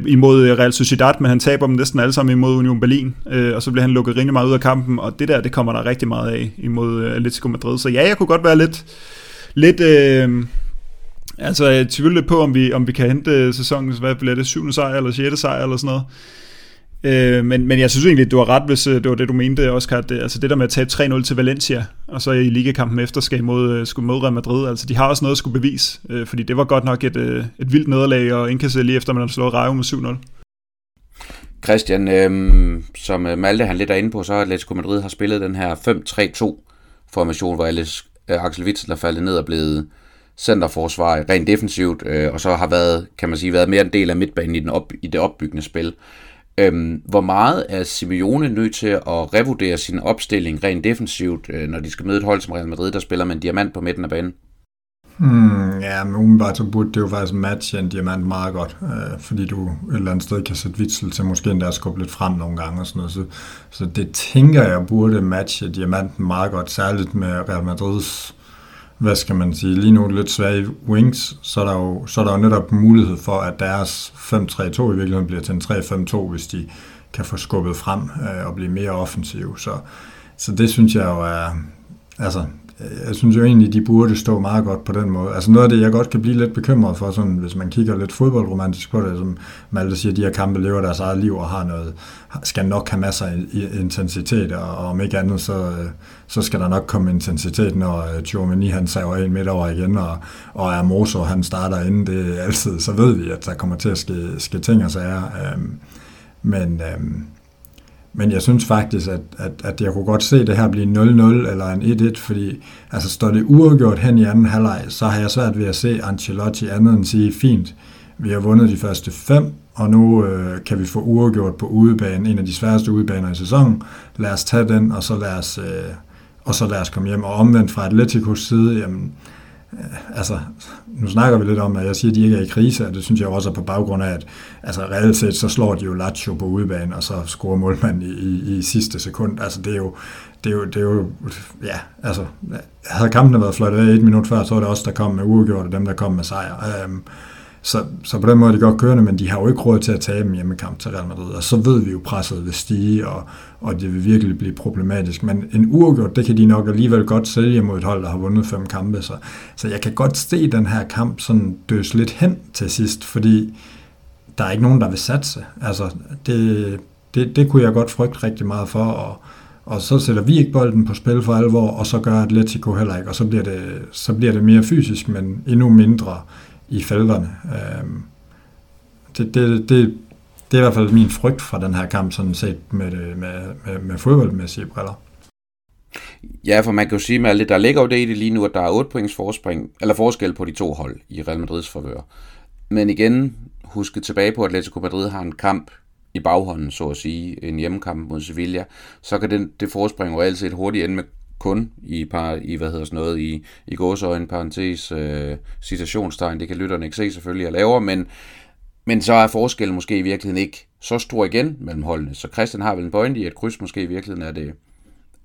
Imod Real Sociedad, men han taber dem næsten alle sammen imod Union Berlin, og så bliver han lukket rimelig meget ud af kampen, og det kommer der rigtig meget af imod Atlético Madrid. Så ja, jeg kunne godt være lidt tvivle på, om vi kan hente sæsonens, hvad bliver det, 7. sejr eller 6. sejr eller sådan noget, men jeg synes egentlig, du har ret, hvis det var det, du mente, Oscar, at altså det der med at tabe 3-0 til Valencia, og så i ligakampen efter skal mod Real Madrid, altså de har også noget at skulle bevise, fordi det var godt nok et vildt nederlag at indkassere lige efter, man har slået Rayo med 7-0. Christian, som Malte han lidt er inde på, så Atlético Madrid har spillet den her 5-3-2-formation, hvor Axel Witsel er faldet ned og blevet centerforsvar rent defensivt, og så har været, kan man sige, været mere en del af midtbanen i det opbyggende spil. Hvor meget er Simeone nødt til at revurdere sin opstilling rent defensivt, når de skal møde et hold som Real Madrid, der spiller med en diamant på midten af banen? Ja, men umiddelbart så burde det jo faktisk matche en diamant meget godt, fordi du et eller andet sted kan sætte Witsel til måske endda at skubbe lidt frem nogle gange og sådan noget. Så det tænker jeg burde matche diamanten meget godt, særligt med Real Madrids, hvad skal man sige, lige nu lidt svage wings, så er der jo netop mulighed for, at deres 5-3-2 i virkeligheden bliver til en 3-5-2, hvis de kan få skubbet frem og blive mere offensive. Så det synes jeg jo er, altså, jeg synes jo egentlig, de burde stå meget godt på den måde. Altså noget af det, jeg godt kan blive lidt bekymret for, sådan, hvis man kigger lidt fodboldromantisk på det, som Malte siger, de her kampe lever deres eget liv og har noget, skal nok have masser af intensitet, og om ikke andet, så skal der nok komme intensitet, når Tchouaméni han saver en midt over igen, og Hermoso han starter inden det altid, så ved vi, at der kommer til at ske ting og sager. Men jeg synes faktisk, at jeg kunne godt se det her blive 0-0 eller en 1-1, fordi altså, står det uafgjort hen i anden halvleg, så har jeg svært ved at se Ancelotti andet end sige, fint, vi har vundet de første 5, og nu kan vi få uafgjort på udebane, en af de sværeste udebaner i sæsonen. Lad os tage den, og så lad os komme hjem. Og omvendt fra Atleticos side, jamen, altså, nu snakker vi lidt om, at jeg siger, at de ikke er i krise, og det synes jeg også er på baggrund af, at altså, reelt set, så slår de jo Lazio på udebane, og så scorer målmanden i sidste sekund. Altså, det er jo, ja, altså, havde kampene været fløjtet af 1 minut før, så var det også der kom med uafgjort, og dem, der kom med sejr. Så på den måde er de godt kørende, men de har jo ikke råd til at tabe en hjemmekamp til Real Madrid, og så ved vi jo, presset vil stige, og det vil virkelig blive problematisk. Men en uafgjort, det kan de nok alligevel godt sælge mod et hold, der har vundet 5 kampe. Så jeg kan godt se den her kamp sådan døs lidt hen til sidst, fordi der er ikke nogen, der vil satse. Altså, det kunne jeg godt frygte rigtig meget for, og så sætter vi ikke bolden på spil for alvor, og så gør Atletico heller ikke, og så bliver det mere fysisk, men endnu mindre i felterne. Det er i hvert fald min frygt fra den her kamp, sådan set med fodboldmæssige briller. Ja, for man kan jo sige, med lidt der ligger jo det i det lige nu, at der er 8 points forskel på de to hold i Real Madrids favør. Men igen, husk tilbage på, at Atletico Madrid har en kamp i baghånden, så at sige, en hjemmekamp mod Sevilla, så kan det forspring jo altid hurtigt ende med kun i gåseøjne, parentes, citationstegn, det kan lytterne ikke se selvfølgelig, jeg laver, men så er forskellen måske i virkeligheden ikke så stor igen mellem holdene, så Christian har vel en pointe i, at kryds måske i virkeligheden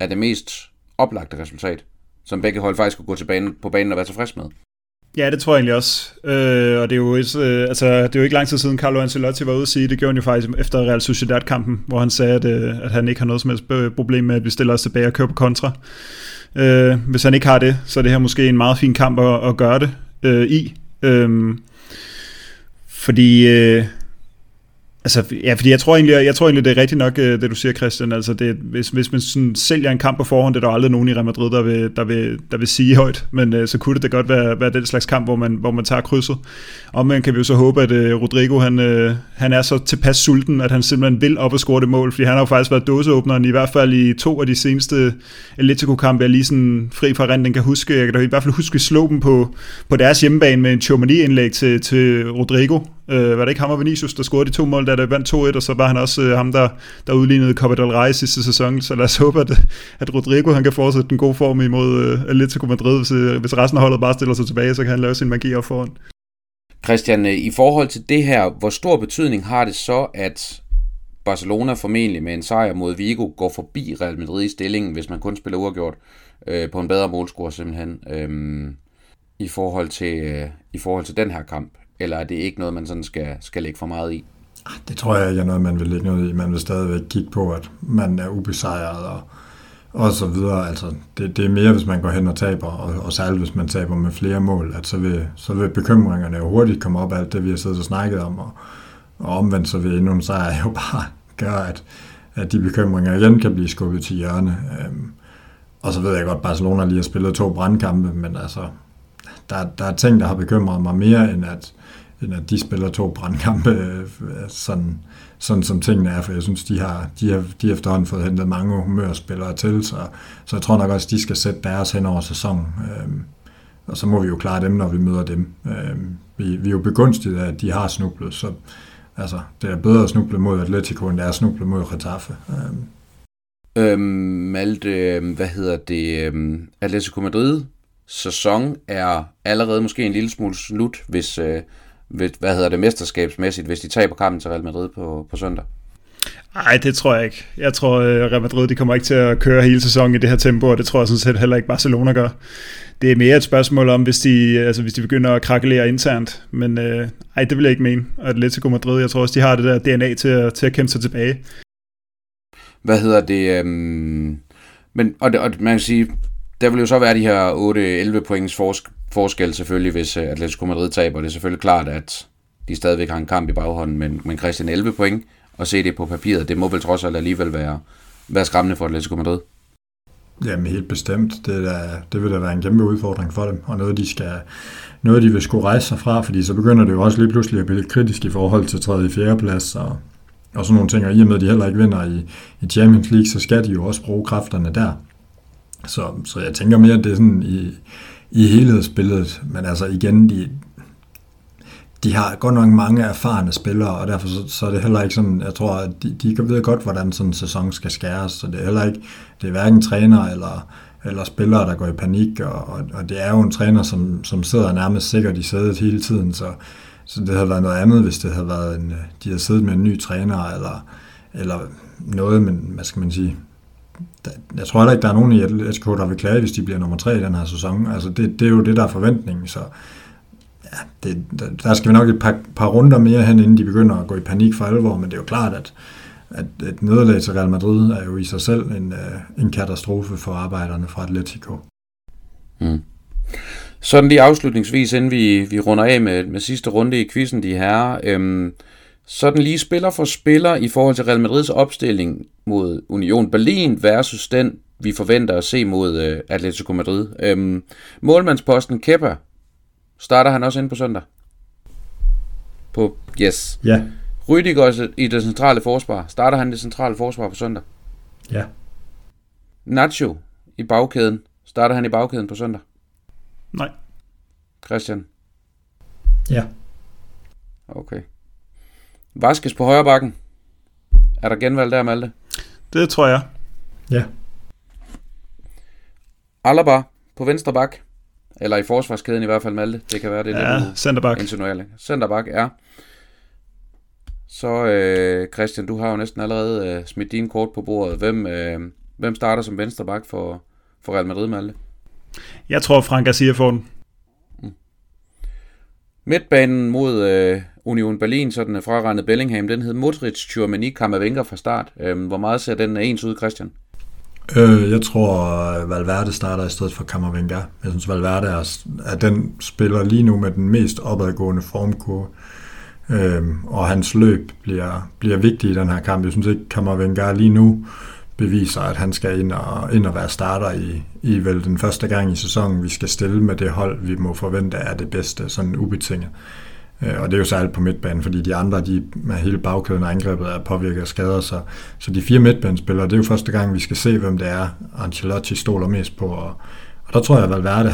er det mest oplagte resultat, som begge hold faktisk kunne gå til på banen og være tilfreds med. Ja, det tror jeg egentlig også, og det er jo ikke lang tid siden Carlo Ancelotti var ude og sige, det gjorde han jo faktisk efter Real Sociedad-kampen, hvor han sagde, at han ikke har noget som helst problem med, at vi stiller os tilbage og kører på kontra. Hvis han ikke har det, så er det her måske en meget fin kamp at gøre det i. Fordi jeg tror egentlig, det er rigtigt nok, det du siger, Christian. Altså, hvis man sådan sælger en kamp på forhånd, det er der aldrig nogen i Real Madrid, der vil sige højt. Men så kunne det da godt være den slags kamp, hvor man tager krydset. Og man kan jo så håbe, at Rodrigo han er så tilpas sulten, at han simpelthen vil op og score det mål. Fordi han har jo faktisk været dåseåbneren, i hvert fald i 2 af de seneste Atletico-kampe, jeg lige sådan fri fra rent, den kan huske. Jeg kan da i hvert fald huske slå dem på deres hjemmebane med en Tchouaméni-indlæg til Rodrigo. Var det ikke ham og Vinicius, der scorede de 2 mål, da det vandt 2-1, og så var han også ham, der udlignede Copa del Rey sidste sæson, så lad os håbe, at Rodrigo han kan fortsætte den gode form imod Atletico Madrid, hvis resten af holdet bare stiller sig tilbage, så kan han lave sin magi op foran. Christian, i forhold til det her, hvor stor betydning har det så, at Barcelona formentlig med en sejr mod Vigo går forbi Real Madrid i stillingen, hvis man kun spiller uafgjort på en bedre målscore simpelthen, i forhold til den her kamp? Eller er det ikke noget, man sådan skal lægge for meget i? Det tror jeg ikke er noget, man vil lægge noget i. Man vil stadigvæk kigge på, at man er ubesejret og så videre. Altså, det er mere, hvis man går hen og taber, og særligt hvis man taber med flere mål, at så vil bekymringerne jo hurtigt komme op af alt det, vi har siddet og snakket om. Og omvendt så vil endnu en sejr jo bare gøre, at de bekymringer igen kan blive skubbet til hjørne. Og så ved jeg godt, at Barcelona lige har spillet 2 brandkampe, men altså, der er ting, der har bekymret mig mere, end at end at de spiller to brandkampe, sådan som tingene er, for jeg synes, de har efterhånden fået hentet mange humørspillere til, så jeg tror nok også, de skal sætte deres hen over sæsonen, og så må vi jo klare dem, når vi møder dem. Vi er jo begunstiget af, at de har snublet, så altså, det er bedre at snuble mod Atlético, end det er at snuble mod Getafe. Malte, Atlético Madrid sæson er allerede måske en lille smule slut, hvis mesterskabsmæssigt, hvis de taber kampen til Real Madrid på søndag. Nej, det tror jeg ikke. Jeg tror, Real Madrid de kommer ikke til at køre hele sæsonen i det her tempo, og det tror jeg sådan set heller ikke Barcelona gør. Det er mere et spørgsmål om, hvis de begynder at krakelere internt, men det vil jeg ikke mene. Og Atlético Madrid, jeg tror også, de har det der DNA til at kæmpe sig tilbage. Men man kan sige, der vil jo så være de her 8-11 points forskel selvfølgelig, hvis Atlético Madrid taber. Det er selvfølgelig klart, at de stadigvæk har en kamp i baghånden, men Christian 11 point, og se det på papiret, det må vel trods alt alligevel være skræmmende for Atlético Madrid. Jamen helt bestemt. Det vil da være en kæmpe udfordring for dem, og noget de vil skulle rejse sig fra, fordi så begynder det jo også lige pludselig at blive lidt kritisk i forhold til 3. og 4. plads, og sådan nogle ting, og i og med, at de heller ikke vinder i Champions League, så skal de jo også bruge kræfterne der. Så jeg tænker mere, at det er sådan i helhedsbilledet, men altså igen, de har godt nok mange erfarne spillere, og derfor så er det heller ikke sådan, jeg tror, at de ved godt, hvordan sådan en sæson skal skæres, så det er heller ikke, det er hverken træner eller spillere, der går i panik, og det er jo en træner, som sidder nærmest sikkert i sædet hele tiden, så det havde været noget andet, hvis det havde været de havde siddet med en ny træner, eller noget, men hvad skal man sige, jeg tror heller ikke, der er nogen i SK, der vil klage, hvis de bliver nummer 3 i den her sæson, altså det er jo det, der er forventningen, så ja, der skal vi nok et par runder mere hen, inden de begynder at gå i panik for alvor, men det er jo klart, at et nederlag til Real Madrid er jo i sig selv en katastrofe for arbejderne fra Atlético. Mm. Sådan lige afslutningsvis, inden vi runder af med sidste runde i quizzen, de herrer. Sådan lige spiller for spiller i forhold til Real Madrids opstilling mod Union Berlin versus den, vi forventer at se mod Atlético Madrid. Målmandsposten Kepa, starter han også inde på søndag? På, yes. Ja. Rüdiger i det centrale forsvar. Starter han det centrale forsvar på søndag? Ja. Nacho i bagkæden. Starter han i bagkæden på søndag? Nej. Christian? Ja. Okay. Vázquez på højre bakken. Er der genvalg der, Malte? Det tror jeg. Ja. Alaba på venstre bak. Eller i forsvarskæden i hvert fald, Malte. Det kan være, det er lidt centerback. Centerback, ja. Så Christian, du har jo næsten allerede smidt dine kort på bordet. Hvem starter som venstreback for Real Madrid, Malte? Jeg tror, Frank Garcia får den. Midtbanen mod Union Berlin, så den er frarendet Bellingham. Den hed Modric, Tchouaméni, Camavinga fra start. Hvor meget ser den ens ud, Christian? Jeg tror, Valverde starter i stedet for Camavinga. Jeg synes, Valverde er den spiller lige nu med den mest opadgående formkurve, og hans løb bliver vigtig i den her kamp. Jeg synes ikke, Camavinga lige nu beviser, at han skal ind og være starter i vel den første gang i sæsonen, vi skal stille med det hold, vi må forvente er det bedste, sådan ubetinget. Og det er jo særligt på midtbanen, fordi de andre, med hele bagkæden og angrebet, er påvirket af skader. Så de 4 midtbanespillere, det er jo første gang, vi skal se, hvem det er, Ancelotti stoler mest på. Og der tror jeg, at Valverde,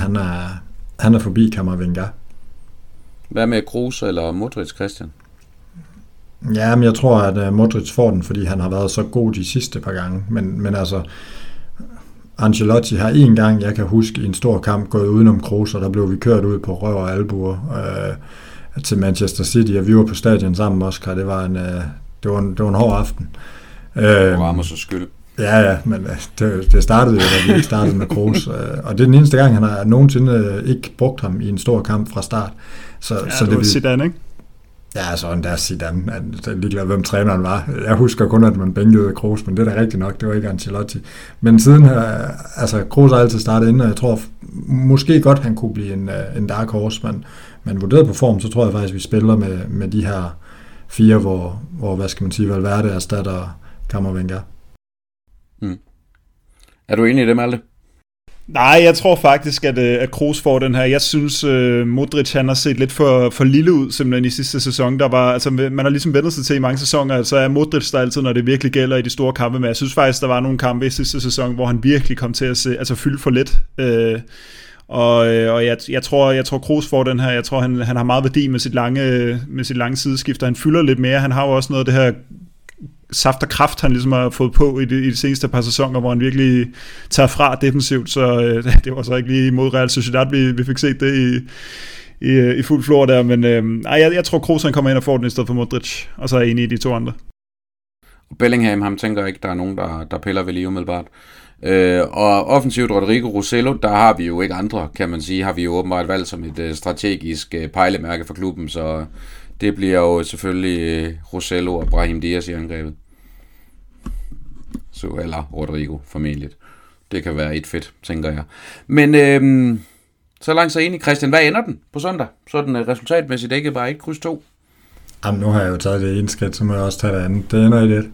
han er forbi Camavinga. Hvad med Kroos eller Modric, Christian? Ja, men jeg tror, at Modric får den, fordi han har været så god de sidste par gange. Men altså, Ancelotti har en gang, jeg kan huske, i en stor kamp gået udenom Kroos, og der blev vi kørt ud på røv og albuer. Til Manchester City, og vi var på stadion sammen med Oscar. Det var en hård aften. Det var Ramos' skyld. Ja, men det startede jo, da vi ikke startede med Kroos. Og det er den eneste gang, han har nogensinde ikke brugt ham i en stor kamp fra start. Så det var Zidane, ikke? Ja, sådan der Zidane. Det er ligeglad, hvem træneren var. Jeg husker kun, at man bænkede Kroos, men det er da rigtigt nok, det var ikke Ancelotti. Men siden altså Kroos har altid startet inden, og jeg tror måske godt, han kunne blive en dark horse, men vurderet på form, så tror jeg faktisk, vi spiller med de her 4, hvor hvad skal man sige, Valverde erstatter Camavinga. Mm. Er du enig i det, Malte? Nej, jeg tror faktisk, at Kroos får den her. Jeg synes, Modric han har set lidt for lille ud simpelthen i sidste sæson. Der var, altså, man har ligesom vendt sig til i mange sæsoner, så altså, er Modric der altid, når det virkelig gælder i de store kampe. Men jeg synes faktisk, der var nogle kampe i sidste sæson, hvor han virkelig kom til at se, altså, fylde for lidt. Og jeg tror Kroos får den her. Jeg tror, han har meget værdi med sit lange sideskifter. Han fylder lidt mere. Han har jo også noget af det her saft og kraft, han ligesom har fået på i de seneste par sæsoner, hvor han virkelig tager fra defensivt, så det var så ikke lige mod Real Sociedad, vi fik set det i fuld flor der, men jeg tror Kroos han kommer ind og får den i stedet for Modric, og så er jeg enig i de to andre. Bellingham, ham tænker ikke, der er nogen, der piller ved lige umiddelbart. Og offensivt Rodrigo, Rossello, der har vi jo ikke andre, kan man sige, har vi jo åbenbart valgt som et strategisk pejlemærke for klubben, så det bliver jo selvfølgelig Rossello og Brahim Diaz i angrebet. Så, eller Rodrigo, formentlig. Det kan være et fedt, tænker jeg. Men så langt så enig. Christian, hvad ender den på søndag? Sådan resultatmæssigt ikke bare 1-2. Jamen, nu har jeg jo taget det ene skridt, så må jeg også tage det andet. Det ender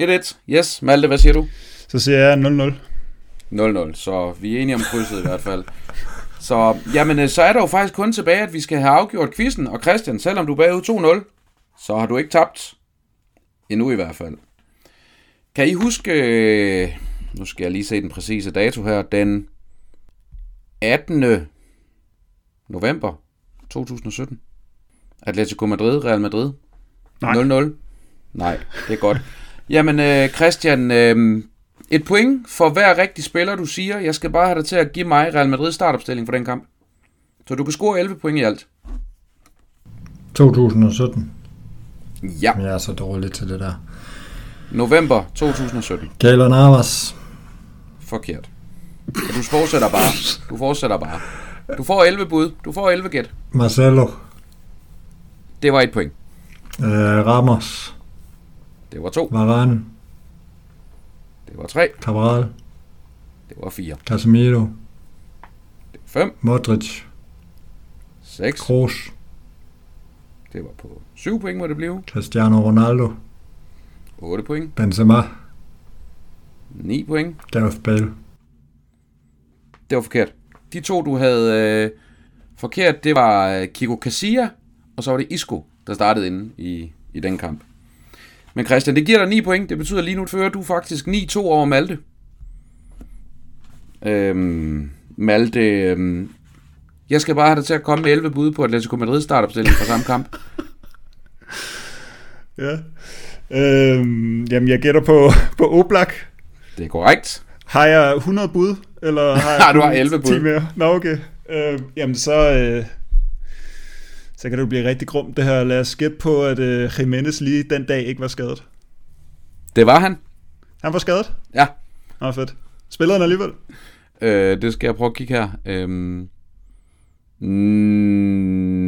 1-1. 1-1, yes. Malte, hvad siger du? Så siger jeg 0-0. Så vi er enige om krydset i hvert fald. Så, jamen, så er der jo faktisk kun tilbage, at vi skal have afgjort quizzen. Og Christian, selvom du er bagud 2-0, så har du ikke tabt. Endnu i hvert fald. Kan I huske, nu skal jeg lige se den præcise dato her, den 18. november 2017. Atlético Madrid, Real Madrid. Nej. 0-0. Nej, det er godt. Jamen, Christian, et point for hver rigtig spiller, du siger. Jeg skal bare have dig til at give mig Real Madrid startopstilling for den kamp. Så du kan score 11 point i alt. 2017. Ja. Jeg er så dårlig til det der. November 2017. Keylor Navas. Forkert. Du fortsætter bare. Du får 11 bud. Du får 11 gæt. Marcelo. Det var et point. Ramos. Det var 2. Varane. Det var 3. Cabral. Det var 4. Casemiro. Det var 5. Modric. 6. Kroos. Det var på 7 point, må det blive. Cristiano Ronaldo. 8 point. Benzema. 9 point. Gareth Bale. Det var forkert. De to, du havde forkert, det var Kiko Casilla, og så var det Isco, der startede inde i den kamp. Men Christian, det giver dig 9 point. Det betyder lige nu, fører du faktisk 9-2 over Malte. Malte, jeg skal bare have dig til at komme med 11 bud på Atlético Madrid startopstilling fra samme kamp. Ja. Jamen, jeg gætter på Oblak. Det er korrekt. Har jeg 100 bud? Eller har du har 11 bud. 10 mere? Nå, okay. Jamen, så... Så kan det jo blive rigtig grumt det her. Lad os gætte på, at Jimenez lige den dag ikke var skadet. Det var han. Han var skadet? Ja. Nå, fedt. Spillede han alligevel? Det skal jeg prøve at kigge her.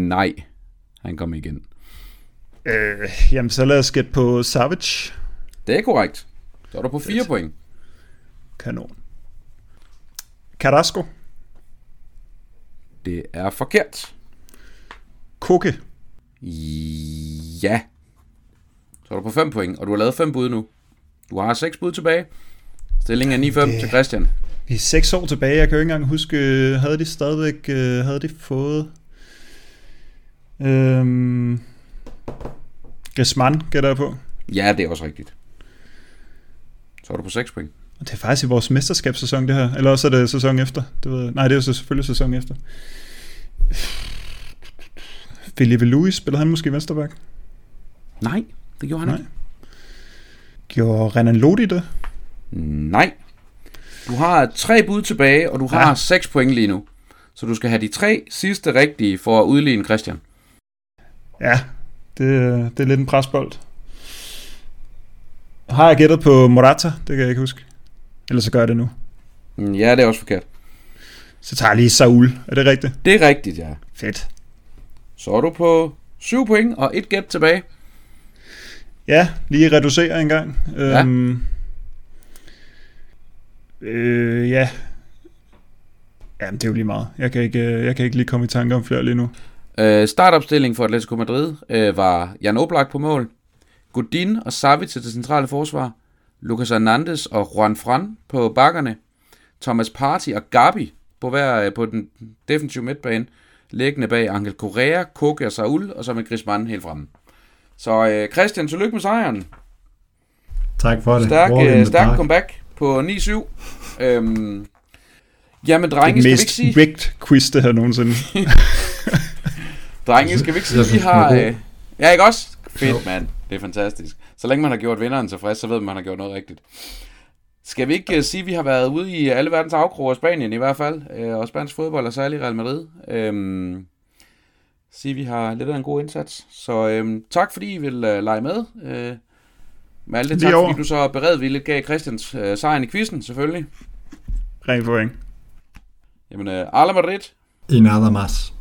Nej. Han kom igen. Jamen, så lad os gætte på Savage. Det er korrekt. Så er du på 4 point. Kanon. Carrasco. Det er forkert. Koke. Ja. Så er du på 5 point, og du har lavet 5 bud nu. Du har 6 bud tilbage. Stillingen er 9-5 til Christian. Vi er 6 år tilbage. Jeg kan jo ikke engang huske, havde de stadigvæk fået... Griezmann, gætter jeg på. Ja, det er også rigtigt. Så er du på 6 point. Og det er faktisk i vores mesterskabssæson, det her. Eller også er det sæson efter. Det ved jeg. Nej, det er jo selvfølgelig sæson efter. Felipe Luis, spillede han måske i venstreback? Nej, det gjorde han ikke. Gjorde Renan Lodi det? Nej. Du har 3 bud tilbage, og du har 6 point lige nu. Så du skal have de 3 sidste rigtige for at udligne Christian. Ja, det er lidt en presbold. Har jeg gættet på Morata? Det kan jeg ikke huske. Ellers så gør jeg det nu. Ja, det er også forkert. Så tager jeg lige Saul. Er det rigtigt? Det er rigtigt, ja. Fedt. Så er du på 7 point og 1 gæt tilbage. Ja, lige reducere en gang. Ja. Ja. Jamen, det er jo lige meget. Jeg kan ikke lige komme i tanke om flere lige nu. Startopstilling for Atlético Madrid var Jan Oblak på mål. Godin og Savic til det centrale forsvar. Lucas Hernandez og Juan Fran på bakkerne. Thomas Partey og Gabi på den defensive midtbane, liggende bag Angel Correa, Koke og Saul, og så med Griezmann helt fremme. Så Christian, tillykke med sejren. Tak for det. Stærk comeback på 9-7. Jamen, drenge, skal vi ikke sige... Det mest rigged quiz, det her nogensinde. Drenge, skal vi ikke sige, vi har... Ja, ikke også? Fedt, mand. Det er fantastisk. Så længe man har gjort vinderen tilfreds, så ved man, man har gjort noget rigtigt. Skal vi ikke sige, at vi har været ude i alle verdens afkroger, Spanien i hvert fald, og spansk fodbold, og særligt Real Madrid. Sige, at vi har lidt af en god indsats. Så tak, fordi I vil lege med. Malte, tak, fordi du så beredvilligt gav Christians sejren i quizzen, selvfølgelig. Ren forring. Jamen, Ala Madrid. Y nada más.